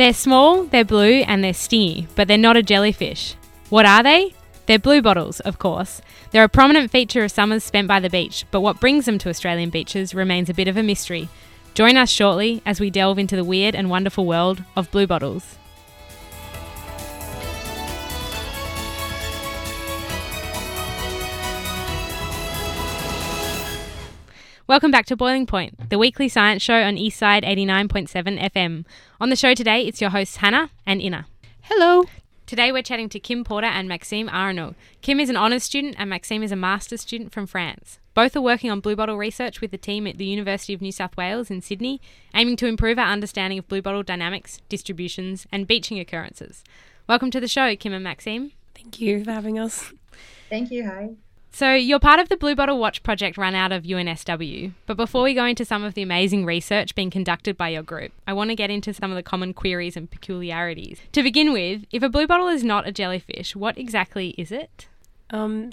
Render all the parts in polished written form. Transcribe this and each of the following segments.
They're small, they're blue, and they're stingy, but they're not a jellyfish. What are they? They're blue bottles, of course. They're a prominent feature of summers spent by the beach, but what brings them to Australian beaches remains a bit of a mystery. Join us shortly as we delve into the weird and wonderful world of blue bottles. Welcome back to Boiling Point, the weekly science show on Eastside 89.7 FM. On the show today, it's your hosts Hannah and Inna. Hello. Today we're chatting to Kim Porter and Maxime Arnaud. Kim is an honours student and Maxime is a master's student from France. Both are working on blue bottle research with the team at the University of New South Wales in Sydney, aiming to improve our understanding of blue bottle dynamics, distributions and beaching occurrences. Welcome to the show, Kim and Maxime. Thank you for having us. Thank you, hi. So you're part of the Blue Bottle Watch project run out of UNSW, but before we go into some of the amazing research being conducted by your group, I want to get into some of the common queries and peculiarities. To begin with, if a blue bottle is not a jellyfish, what exactly is it?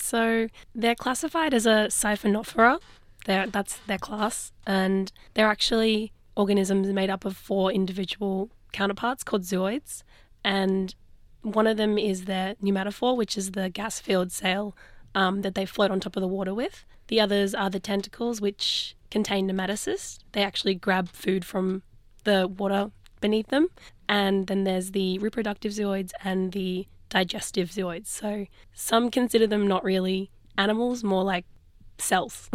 So they're classified as a siphonophora, that's their class, and they're actually organisms made up of four individual counterparts called zooids, and one of them is their pneumatophore, which is the gas-filled sail that they float on top of the water with. The others are the tentacles, which contain nematocysts. They actually grab food from the water beneath them. And then there's the reproductive zooids and the digestive zooids. So some consider them not really animals, more like cells,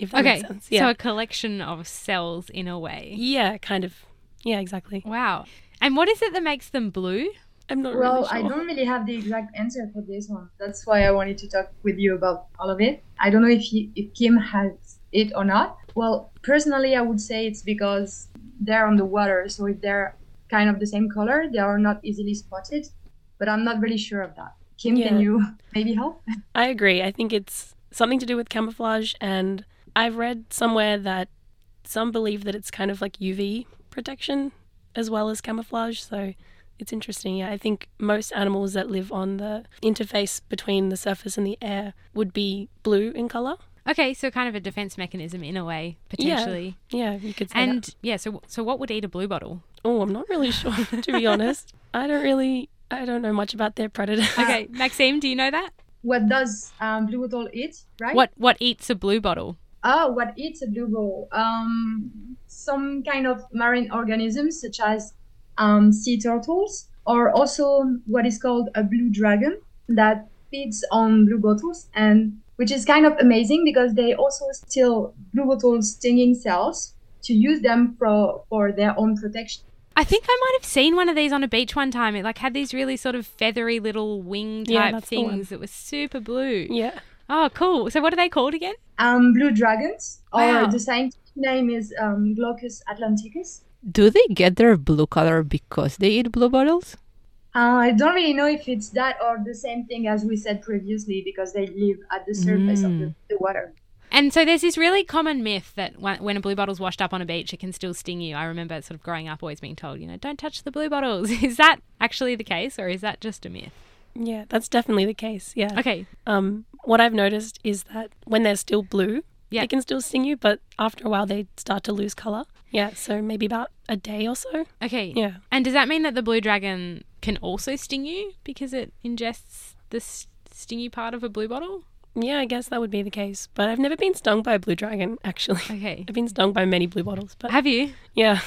if that makes sense. Yeah. So a collection of cells in a way. Yeah, kind of. Yeah, exactly. Wow. And what is it that makes them blue? I'm not really sure. I don't really have the exact answer for this one. That's why I wanted to talk with you about all of it. I don't know if Kim has it or not. Well, personally, I would say it's because they're on the water. So if they're kind of the same color, they are not easily spotted. But I'm not really sure of that. Kim, Can you maybe help? I agree. I think it's something to do with camouflage. And I've read somewhere that some believe that it's kind of like UV protection as well as camouflage. So it's interesting, yeah. I think most animals that live on the interface between the surface and the air would be blue in colour. Okay, so kind of a defence mechanism in a way, potentially. Yeah, you could say that. Yeah, so what would eat a blue bottle? Oh, I'm not really sure, to be honest. I don't know much about their predators. Okay, Maxime, do you know that? What does blue bottle eat, right? What eats a blue bottle? Oh, what eats a blue bottle? Some kind of marine organisms such as sea turtles, or also what is called a blue dragon that feeds on blue bottles, and which is kind of amazing because they also steal blue bottles' stinging cells to use them for their own protection. I think I might have seen one of these on a beach one time. It had these really sort of feathery little wing type things that were super blue. Yeah. Oh, cool. So what are they called again? Blue dragons, or the scientific name is Glaucus atlanticus. Do they get their blue color because they eat blue bottles? I don't really know if it's that or the same thing as we said previously, because they live at the surface of the water. And so there's this really common myth that when a blue bottle's washed up on a beach, it can still sting you. I remember sort of growing up always being told, don't touch the blue bottles. Is that actually the case or is that just a myth? Yeah, that's definitely the case, yeah. Okay. What I've noticed is that when they're still blue, they can still sting you, but after a while they start to lose colour. Yeah, so maybe about a day or so. Okay. Yeah. And does that mean that the blue dragon can also sting you because it ingests the stingy part of a blue bottle? Yeah, I guess that would be the case. But I've never been stung by a blue dragon, actually. Okay. I've been stung by many blue bottles. But have you? Yeah.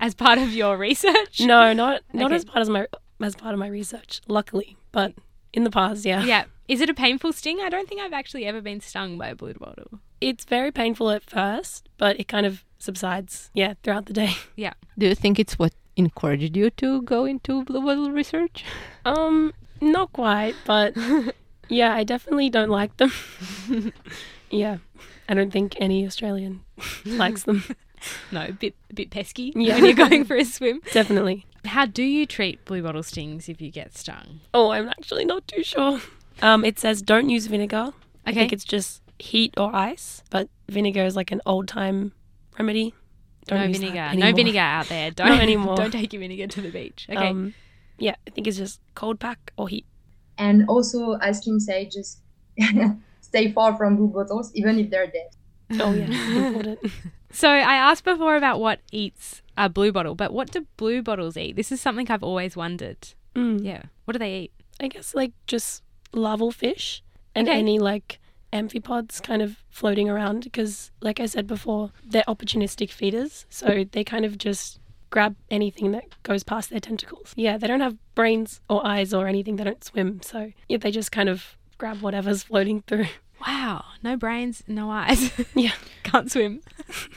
As part of your research? No, not as part of my research, luckily. But in the past, yeah. Yeah. Is it a painful sting? I don't think I've actually ever been stung by a blue bottle. It's very painful at first, but it kind of subsides, throughout the day. Yeah. Do you think it's what encouraged you to go into blue bottle research? Not quite, but yeah, I definitely don't like them. Yeah, I don't think any Australian likes them. No, a bit pesky when you're going for a swim. Definitely. How do you treat blue bottle stings if you get stung? Oh, I'm actually not too sure. It says don't use vinegar. Okay. I think it's just heat or ice, but vinegar is like an old-time remedy. No vinegar. No vinegar out there. Don't Not anymore. Don't take your vinegar to the beach. Okay. I think it's just cold pack or heat. And also, as Kim said, just stay far from blue bottles, even if they're dead. Oh, yeah. Important. So I asked before about what eats a blue bottle, but what do blue bottles eat? This is something I've always wondered. Mm. Yeah. What do they eat? I guess, like, just larval fish and any, like, amphipods kind of floating around because, like I said before, they're opportunistic feeders. So they kind of just grab anything that goes past their tentacles. Yeah, they don't have brains or eyes or anything. They don't swim. So, yeah, they just kind of grab whatever's floating through. Wow, no brains, no eyes. Yeah, can't swim.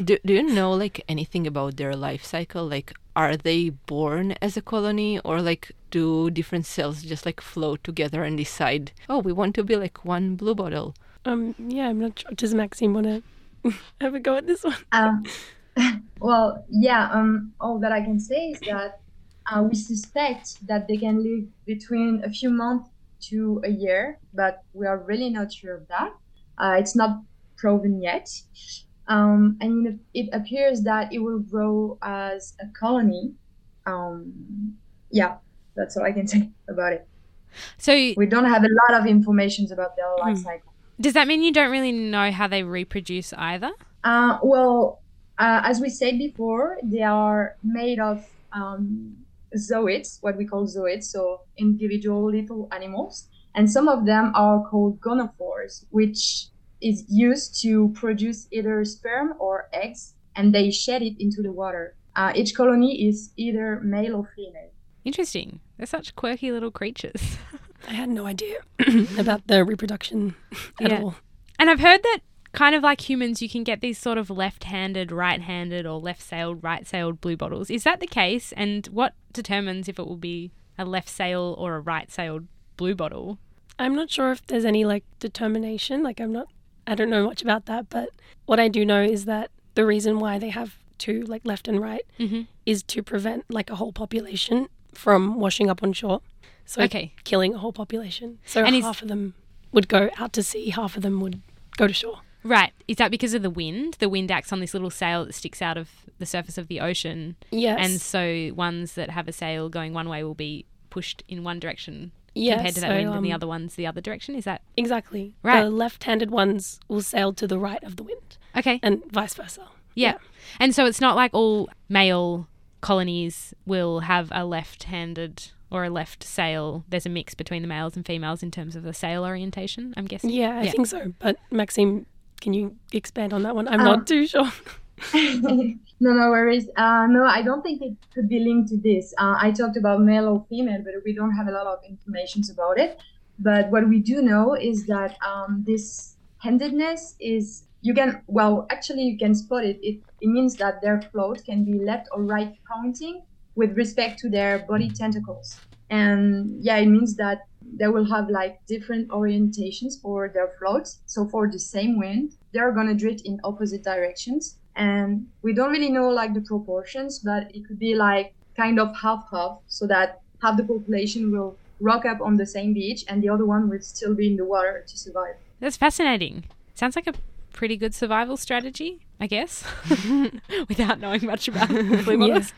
Do you know, like, anything about their life cycle? Like, are they born as a colony, or like do different cells just like float together and decide, oh, we want to be like one blue bottle? Yeah, I'm not sure. Does Maxime want to have a go at this one? Well, yeah. All that I can say is that we suspect that they can live between a few months to a year, but we are really not sure of that. It's not proven yet. And it appears that it will grow as a colony. Yeah, that's all I can say about it. So we don't have a lot of information about their life cycle. Does that mean you don't really know how they reproduce either? As we said before, they are made of zooids, what we call zooids, so individual little animals, and some of them are called gonophores, which is used to produce either sperm or eggs, and they shed it into the water. Each colony is either male or female. Interesting. They're such quirky little creatures. I had no idea about the reproduction at all. And I've heard that kind of like humans, you can get these sort of left-handed, right-handed, or left-sailed, right-sailed blue bottles. Is that the case? And what determines if it will be a left-sail or a right-sailed blue bottle? I'm not sure if there's any like determination. Like I don't know much about that. But what I do know is that the reason why they have two, like left and right, is to prevent like a whole population from washing up on shore. So killing a whole population. So half of them would go out to sea, half of them would go to shore. Right. Is that because of the wind? The wind acts on this little sail that sticks out of the surface of the ocean. Yes. And so ones that have a sail going one way will be pushed in one direction compared to that wind, and the other one's the other direction. Is that? Exactly. Right. The left-handed ones will sail to the right of the wind. Okay. And vice versa. Yeah. And so it's not like all male colonies will have a left-handed or a left sail. There's a mix between the males and females in terms of the sail orientation, I'm guessing. Yeah, I think so. But Maxime, can you expand on that one? I'm not too sure. No worries. No, I don't think it could be linked to this. I talked about male or female, but we don't have a lot of information about it. But what we do know is that this handedness is, you can spot it. It means that their float can be left or right pointing with respect to their body tentacles. And yeah, it means that they will have like different orientations for their floats. So for the same wind, they're going to drift in opposite directions. And we don't really know like the proportions, but it could be like kind of half-half, so that half the population will rock up on the same beach and the other one will still be in the water to survive. That's fascinating. Sounds like a pretty good survival strategy, I guess, without knowing much about blue bottles.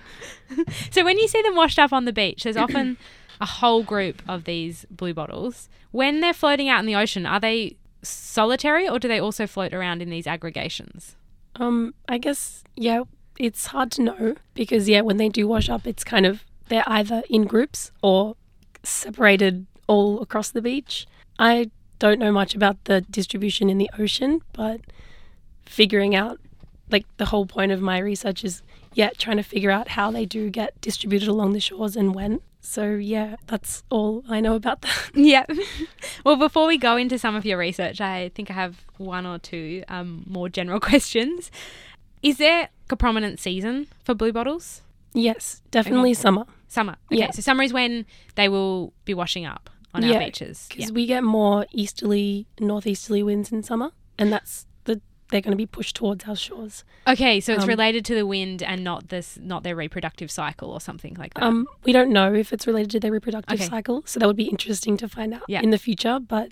So when you see them washed up on the beach, there's often a whole group of these blue bottles. When they're floating out in the ocean, are they solitary or do they also float around in these aggregations? I guess, it's hard to know because, when they do wash up, it's kind of they're either in groups or separated all across the beach. I don't know much about the distribution in the ocean, but figuring out, like, the whole point of my research is, trying to figure out how they do get distributed along the shores and when. So, that's all I know about that. Yeah. Well, before we go into some of your research, I think I have one or two more general questions. Is there a prominent season for blue bottles? Yes, definitely summer. Summer. Okay, so summer is when they will be washing up on our beaches. Because we get more easterly, northeasterly winds in summer, and that's they're going to be pushed towards our shores. Okay, so it's related to the wind and not their reproductive cycle or something like that. We don't know if it's related to their reproductive cycle, so that would be interesting to find out in the future, but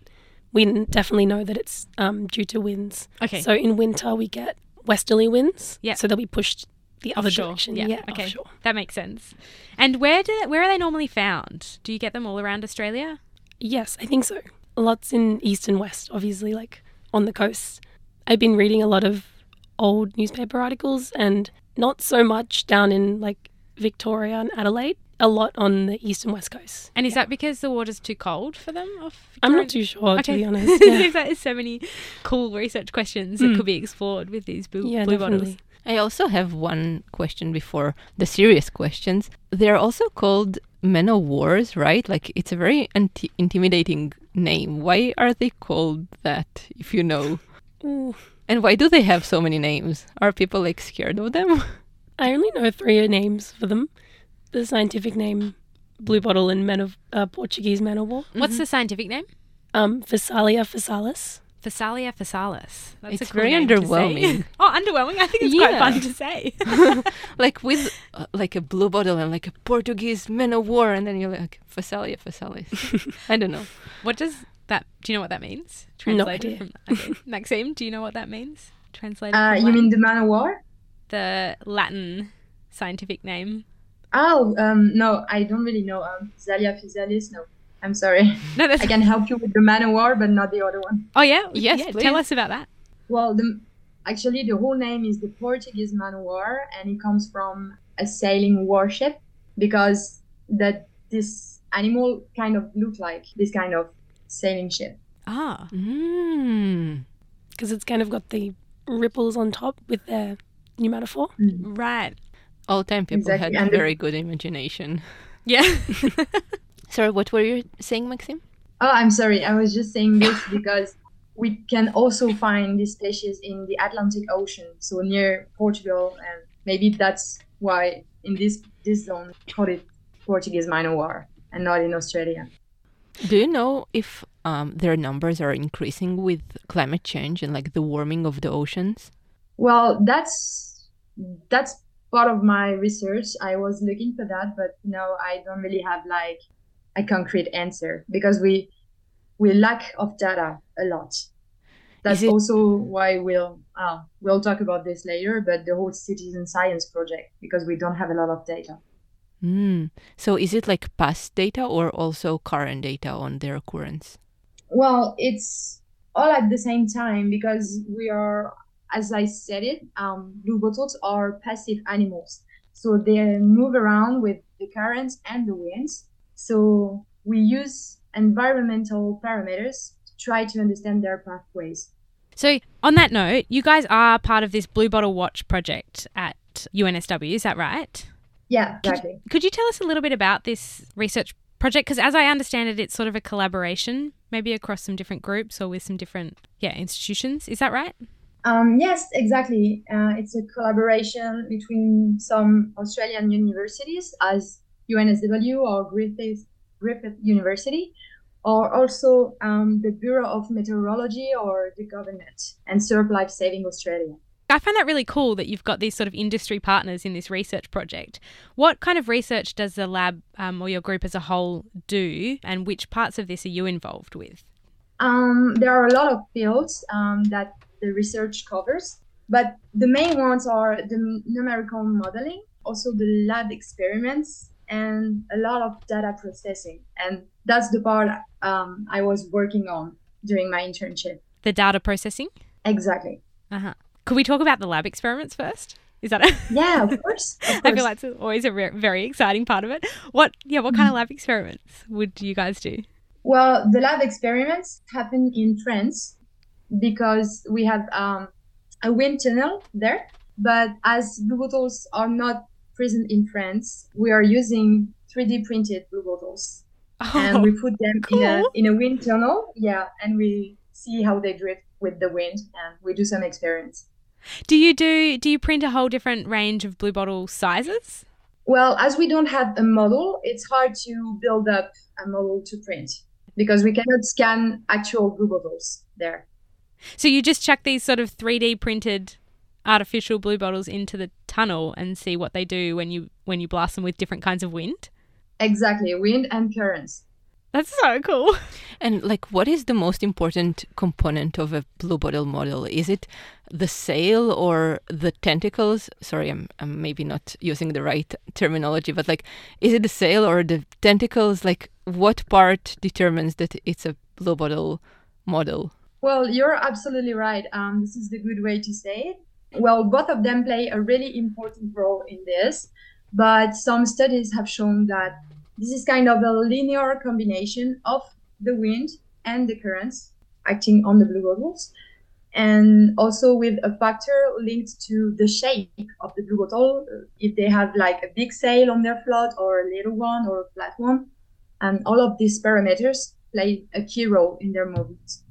we definitely know that it's due to winds. Okay. So in winter we get westerly winds, so they'll be pushed the other direction. Okay. Offshore. That makes sense. And where are they normally found? Do you get them all around Australia? Yes, I think so. Lots in east and west, obviously, like on the coast. I've been reading a lot of old newspaper articles, and not so much down in like Victoria and Adelaide, a lot on the east and west coast. And is that because the water's too cold for them? I'm not too sure, to be honest. Yeah. There's so many cool research questions that could be explored with these blue bottles. I also have one question before the serious questions. They're also called men-o-wars, right? Like, it's a very intimidating name. Why are they called that, if you know? Ooh. And why do they have so many names? Are people, like, scared of them? I only know three names for them. The scientific name, Blue Bottle, and Portuguese man-o-war. Mm-hmm. What's the scientific name? Physalia physalis. Physalia physalis. It's very underwhelming. Oh, underwhelming! I think it's quite fun to say. Like with like a blue bottle and like a Portuguese man-o-war, and then you're like Physalia physalis. I don't know. What does that? Do you know what that means? Translated from okay. Maxime, do you know what that means? Translated. From you mean the man-o-war? The Latin scientific name. Oh, no, I don't really know. Physalia physalis. No. I'm sorry. No, I can help you with the man-o-war, but not the other one. Oh, yeah? Yes, please. Tell us about that. Well, actually, the whole name is the Portuguese man-o-war, and it comes from a sailing warship, because this animal kind of looked like this kind of sailing ship. Ah. Because it's kind of got the ripples on top with the pneumatophore. Mm. Right. Old-time people had very good imagination. Yeah. Sorry, what were you saying, Maxime? Oh, I'm sorry. I was just saying this because we can also find these species in the Atlantic Ocean, so near Portugal, and maybe that's why in this zone we call it Portuguese man-o-war and not in Australia. Do you know if their numbers are increasing with climate change and like the warming of the oceans? Well, that's part of my research. I was looking for that, but no, I don't really have like a concrete answer because we lack of data a lot. That's also why we'll talk about this later, but the whole citizen science project, because we don't have a lot of data. So is it like past data or also current data on their occurrence? Well, it's all at the same time because we are, as I said it, blue bottles are passive animals. So they move around with the currents and the winds. So we use environmental parameters to try to understand their pathways. So on that note, you guys are part of this Blue Bottle Watch project at UNSW, is that right? Yeah, exactly. Could you tell us a little bit about this research project? Because as I understand it, it's sort of a collaboration, maybe across some different groups or with some different institutions. Is that right? Yes, exactly. It's a collaboration between some Australian universities as UNSW or Griffith University, or also the Bureau of Meteorology or the government and Surf Life Saving Australia. I find that really cool that you've got these sort of industry partners in this research project. What kind of research does the lab or your group as a whole do, and which parts of this are you involved with? There are a lot of fields that the research covers, but the main ones are the numerical modeling, also the lab experiments, and a lot of data processing. And that's the part I was working on during my internship. The data processing? Exactly. Could we talk about the lab experiments first? Is that it? Yeah, of course. I feel like it's always a very exciting part of it. What kind of lab experiments would you guys do? Well, the lab experiments happen in France because we have a wind tunnel there. But as blue bottles are not present in France, we are using 3D printed blue bottles, and we put them in a wind tunnel. Yeah, and we see how they drift with the wind, and we do some experiments. Do you print a whole different range of blue bottle sizes? Well, as we don't have a model, it's hard to build up a model to print because we cannot scan actual blue bottles there. So you just chuck these sort of 3D printed artificial blue bottles into the tunnel and see what they do when you blast them with different kinds of wind? Exactly, wind and currents. That's so cool. And like, what is the most important component of a blue bottle model? Is it the sail or the tentacles? Sorry, I'm maybe not using the right terminology, but like, is it the sail or the tentacles? Like, what part determines that it's a blue bottle model? Well, you're absolutely right. This is the good way to say it. Well, both of them play a really important role in this, but some studies have shown that this is kind of a linear combination of the wind and the currents acting on the bluebottles, and also with a factor linked to the shape of the bluebottle, if they have like a big sail on their float or a little one or a flat one. And all of these parameters play a key role in their movements.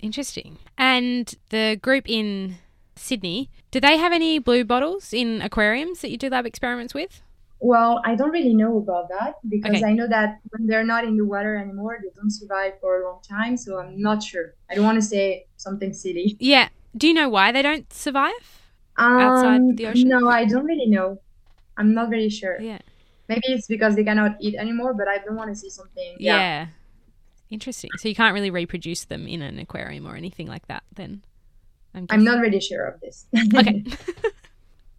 Interesting. And the group in Sydney, do they have any blue bottles in aquariums that you do lab experiments with? Well, I don't really know about that because I know that when they're not in the water anymore, they don't survive for a long time. So I'm not sure. I don't want to say something silly. Yeah. Do you know why they don't survive outside the ocean? No, I don't really know. I'm not really sure. Yeah. Maybe it's because they cannot eat anymore, but I don't want to say something. Yeah. Interesting. So you can't really reproduce them in an aquarium or anything like that then? I'm not really sure of this. Okay.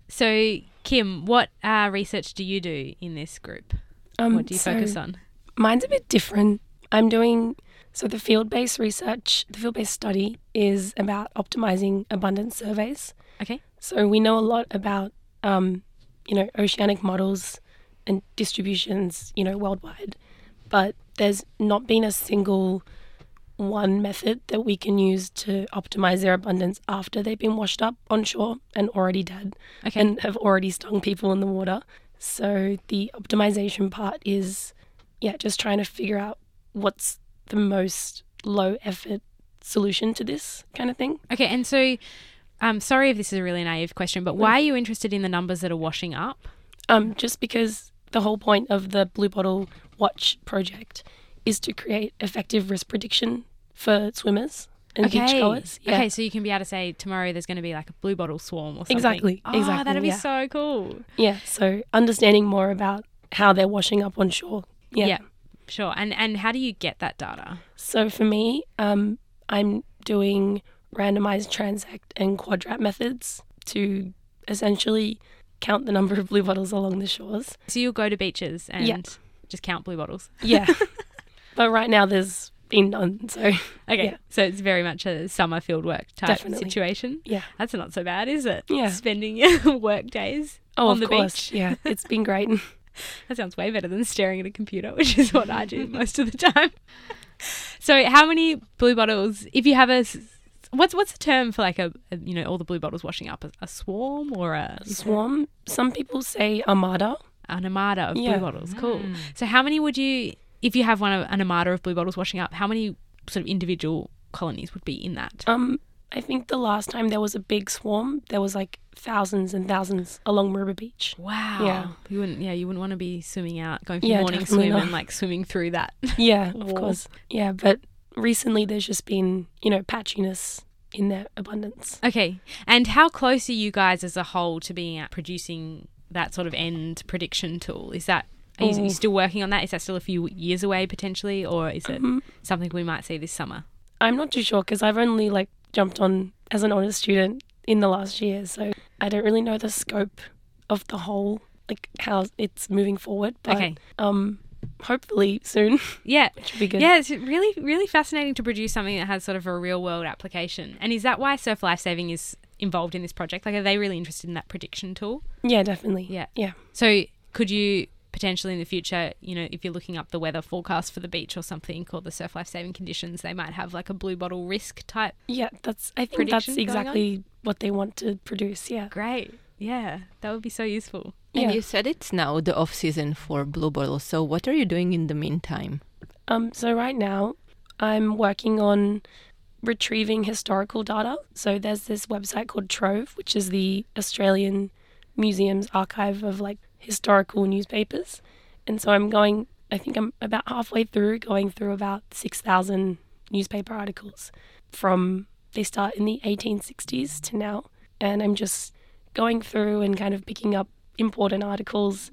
So, Kim, what research do you do in this group? What do you focus on? Mine's a bit different. I'm doing the field-based research, the field-based study is about optimizing abundance surveys. Okay. So we know a lot about, oceanic models and distributions, worldwide, but there's not been a single one method that we can use to optimize their abundance after they've been washed up on shore and already dead and have already stung people in the water. So the optimization part is, just trying to figure out what's the most low effort solution to this kind of thing. Okay. And so, sorry if this is a really naive question, but why are you interested in the numbers that are washing up? Just because the whole point of the Blue Bottle Watch project is to create effective risk prediction for swimmers and beachgoers. Yeah. Okay, so you can be able to say tomorrow there's going to be like a blue bottle swarm or something. Exactly. That'd be so cool. Yeah, so understanding more about how they're washing up on shore. Yeah, sure. And how do you get that data? So for me, I'm doing randomized transect and quadrat methods to essentially count the number of blue bottles along the shores. So you'll go to beaches and just count blue bottles? Yeah. But right now there's been none, so... Okay, so it's very much a summer fieldwork type situation? Yeah. That's not so bad, is it? Yeah. Spending work days on the beach? Yeah, it's been great. That sounds way better than staring at a computer, which is what I do most of the time. So how many blue bottles, if you have a... What's the term for like all the blue bottles washing up? A swarm or a swarm? Some people say armada. An armada of blue bottles. Cool. So how many would you, if you have an armada of blue bottles washing up, how many sort of individual colonies would be in that? I think the last time there was a big swarm, there was like thousands and thousands along Murrumba Beach. Wow. Yeah. You wouldn't want to be swimming out, going for morning swim and like swimming through that. Yeah, of course. Yeah, but recently there's just been, patchiness in their abundance. Okay. And how close are you guys as a whole to being out producing that sort of end prediction tool? Are you still working on that? Is that still a few years away potentially, or is it something we might see this summer? I'm not too sure because I've only jumped on as an honours student in the last year, so I don't really know the scope of the whole, how it's moving forward. But, hopefully soon. Yeah. Which would be good. Yeah, it's really, really fascinating to produce something that has sort of a real world application. And is that why Surf Life Saving is involved in this project? Are they really interested in that prediction tool? Yeah, definitely. Yeah. Yeah. So could you potentially in the future, if you're looking up the weather forecast for the beach or something, or the Surf Life Saving conditions, they might have like a blue bottle risk type? Yeah, I think that's exactly what they want to produce. Yeah. Great. Yeah, that would be so useful. And you said it's now the off-season for blue bottles, so what are you doing in the meantime? So right now I'm working on retrieving historical data. So there's this website called Trove, which is the Australian Museum's archive of historical newspapers. And so I'm about halfway through going through about 6,000 newspaper articles from they start in the 1860s to now. And I'm just going through and kind of picking up important articles,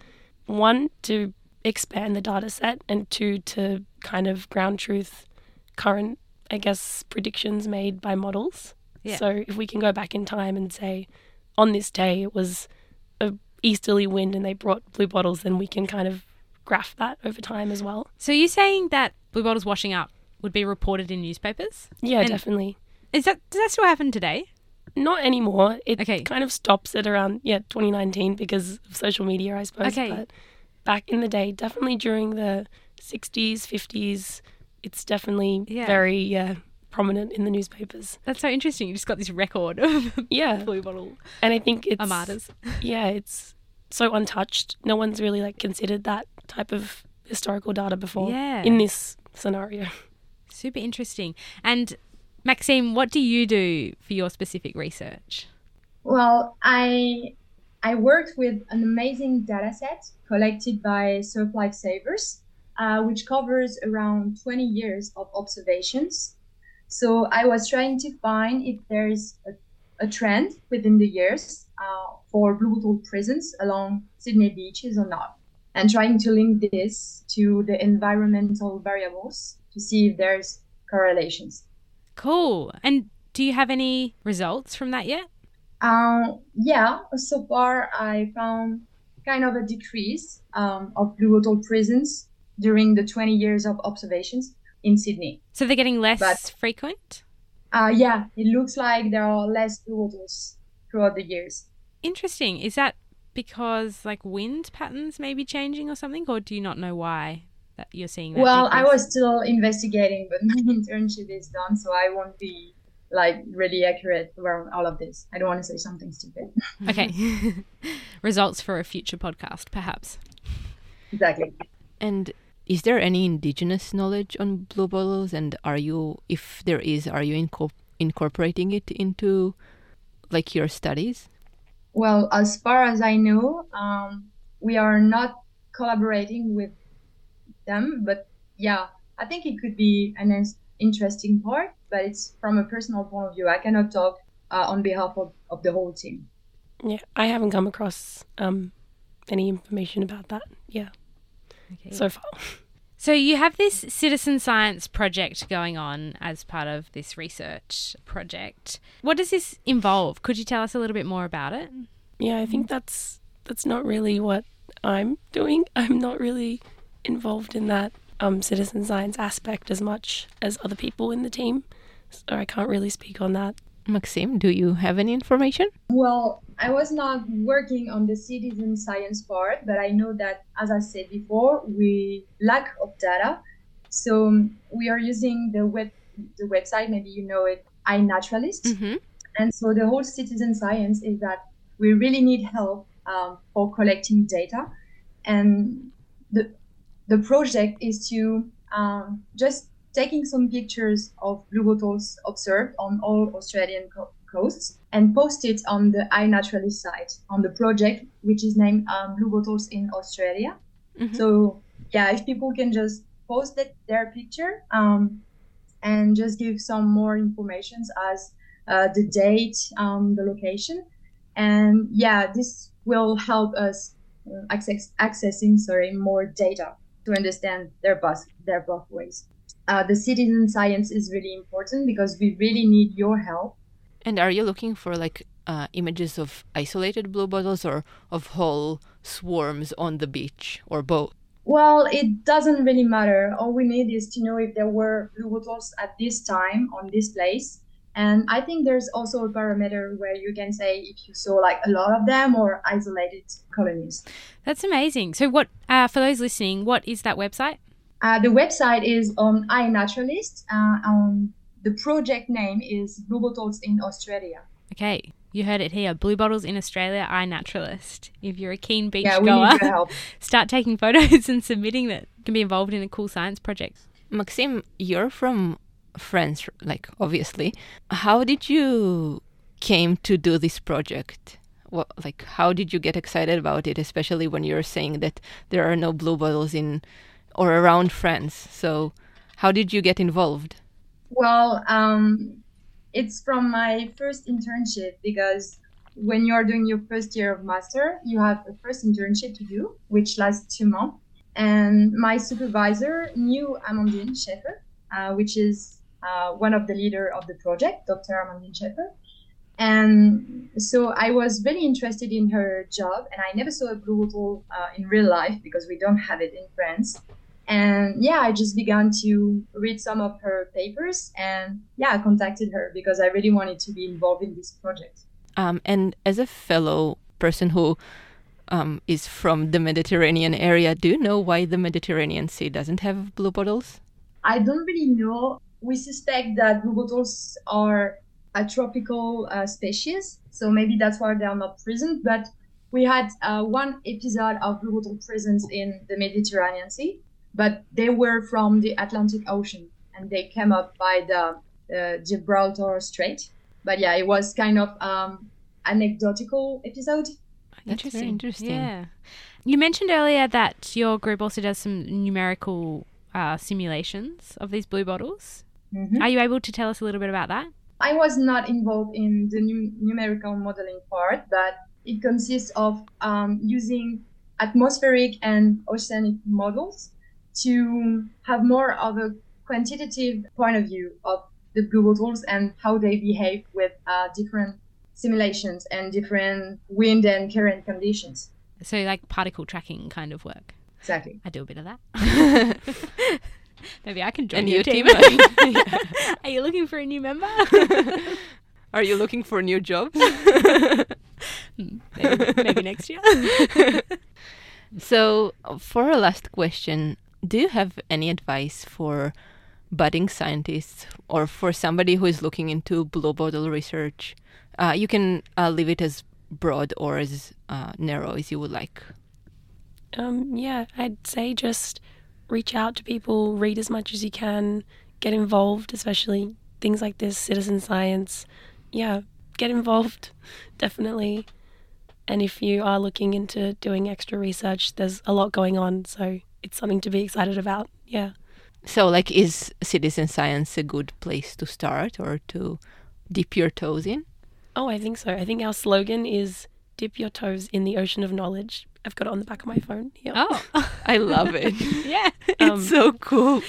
one, to expand the data set, and two, to kind of ground truth current, I guess, predictions made by models. Yeah. So if we can go back in time and say, on this day it was an easterly wind and they brought blue bottles, then we can kind of graph that over time as well. So you're saying that blue bottles washing up would be reported in newspapers? Yeah, and definitely. Does that still happen today? Not anymore. It kind of stops at around 2019 because of social media, I suppose. Okay. But back in the day, definitely during the 60s, 50s, it's definitely very prominent in the newspapers. That's so interesting. You just got this record of Blue Bottle. And I think it's Amadas. Yeah, it's so untouched. No one's really considered that type of historical data before in this scenario. Super interesting. And Maxime, what do you do for your specific research? Well, I worked with an amazing data set collected by Surf Life Savers, which covers around 20 years of observations. So I was trying to find if there is a trend within the years for blue bottle presence along Sydney beaches or not, and trying to link this to the environmental variables to see if there's correlations. Cool. And do you have any results from that yet? Yeah. So far, I found kind of a decrease of blue bottle presence during the 20 years of observations in Sydney. So they're getting less frequent? Yeah. It looks like there are less blue bottles throughout the years. Interesting. Is that because wind patterns may be changing or something, or do you not know why that you're seeing that? Well, I was still investigating, but my internship is done, so I won't be really accurate around all of this. I don't want to say something stupid. Okay. Results for a future podcast, perhaps. Exactly. And is there any Indigenous knowledge on blue bottles, and if there is, are you incorporating it into your studies? Well, as far as I know, we are not collaborating with them, but I think it could be an interesting part, but it's from a personal point of view. I cannot talk on behalf of the whole team. Yeah, I haven't come across any information about that. Yeah, okay. So far. So you have this citizen science project going on as part of this research project. What does this involve? Could you tell us a little bit more about it? Yeah, I think that's not really what I'm doing. I'm not really involved in that citizen science aspect as much as other people in the team, so I can't really speak on that. Maxime, do you have any information? Well, I was not working on the citizen science part, but I know that, as I said before, we lack of data. So we are using the website, maybe you know it, iNaturalist. Mm-hmm. And so the whole citizen science is that we really need help for collecting data. And the project is to just taking some pictures of blue bottles observed on all Australian coasts and post it on the iNaturalist site on the project, which is named Blue Bottles in Australia. Mm-hmm. So, if people can just post their picture and just give some more information as the date, the location. And, this will help us accessing more data to understand their pathways. The citizen science is really important because we really need your help. And are you looking for images of isolated blue bottles or of whole swarms on the beach, or both? Well, it doesn't really matter. All we need is to know if there were blue bottles at this time on this place. And I think there's also a parameter where you can say if you saw a lot of them or isolated colonies. That's amazing. So what, for those listening, what is that website? The website is on iNaturalist. The project name is Blue Bottles in Australia. Okay, you heard it here. Blue Bottles in Australia, iNaturalist. If you're a keen beach goer, start taking photos and submitting that. You can be involved in a cool science project. Maxime, you're from France, obviously. How did you came to do this project? Well, how did you get excited about it, especially when you're saying that there are no blue bottles in or around France? So how did you get involved? Well, it's from my first internship, because when you're doing your first year of master, you have a first internship to do, which lasts 2 months. And my supervisor knew Amandine Schaeffer, which is one of the leader of the project, Dr. Amandine Schaeffer. And so I was really interested in her job, and I never saw a blue bottle in real life because we don't have it in France. And yeah, I just began to read some of her papers, and yeah, I contacted her because I really wanted to be involved in this project. And as a fellow person who is from the Mediterranean area, do you know why the Mediterranean Sea doesn't have blue bottles? I don't really know. We suspect that blue bottles are a tropical species, so maybe that's why they are not present. But we had one episode of blue bottle presence in the Mediterranean Sea, but they were from the Atlantic Ocean, and they came up by the Gibraltar Strait. But yeah, it was kind of anecdotal episode. That's very interesting. Yeah. You mentioned earlier that your group also does some numerical simulations of these blue bottles. Mm-hmm. Are you able to tell us a little bit about that? I was not involved in the numerical modeling part, but it consists of using atmospheric and oceanic models to have more of a quantitative point of view of the blue bottles and how they behave with different simulations and different wind and current conditions. So like particle tracking kind of work. Exactly. I do a bit of that. Maybe I can join your team. Yeah. Are you looking for a new member? Are you looking for a new job? Maybe next year. So for our last question, do you have any advice for budding scientists or for somebody who is looking into blue bottle research? You can leave it as broad or as narrow as you would like. Yeah, I'd say just reach out to people, read as much as you can, get involved, especially things like this, citizen science. Yeah, get involved, definitely. And if you are looking into doing extra research, there's a lot going on, so it's something to be excited about, yeah. So, like, is citizen science a good place to start or to dip your toes in? Oh, I think so. I think our slogan is dip your toes in the ocean of knowledge. I've got it on the back of my phone here. Oh, I love it. Yeah. It's so cool.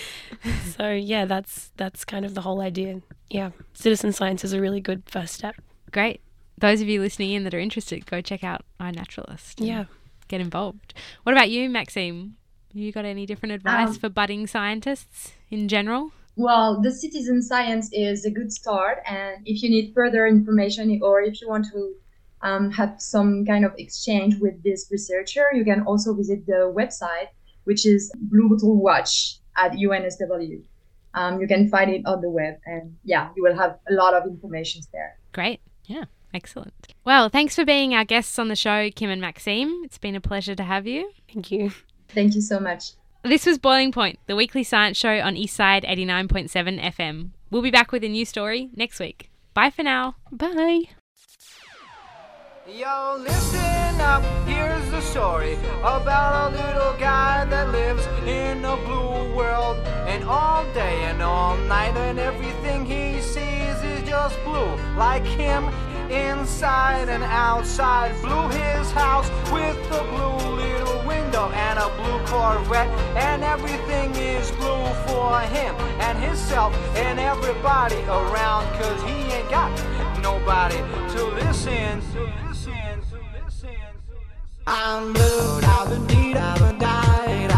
So, yeah, that's kind of the whole idea. Yeah. Citizen science is a really good first step. Great. Those of you listening in that are interested, go check out iNaturalist. Yeah. Get involved. What about you, Maxime? You got any different advice for budding scientists in general? Well, the citizen science is a good start. And if you need further information or if you want to have some kind of exchange with this researcher, you can also visit the website, which is Blue Bottle Watch at UNSW. You can find it on the web, and yeah, you will have a lot of information there. Great. Yeah, excellent. Well, thanks for being our guests on the show, Kim and Maxime. It's been a pleasure to have you. Thank you. Thank you so much. This was Boiling Point, the weekly science show on Eastside 89.7 FM. We'll be back with a new story next week. Bye for now. Bye. Yo, listen up, here's the story about a little guy that lives in a blue world. And all day and all night, and everything he sees is just blue. Like him, inside and outside. Blew his house with a blue little window and a blue Corvette. And everything is blue for him and himself and everybody around. Cause he ain't got nobody to listen to. I'm blue, I've been deed, I've been died.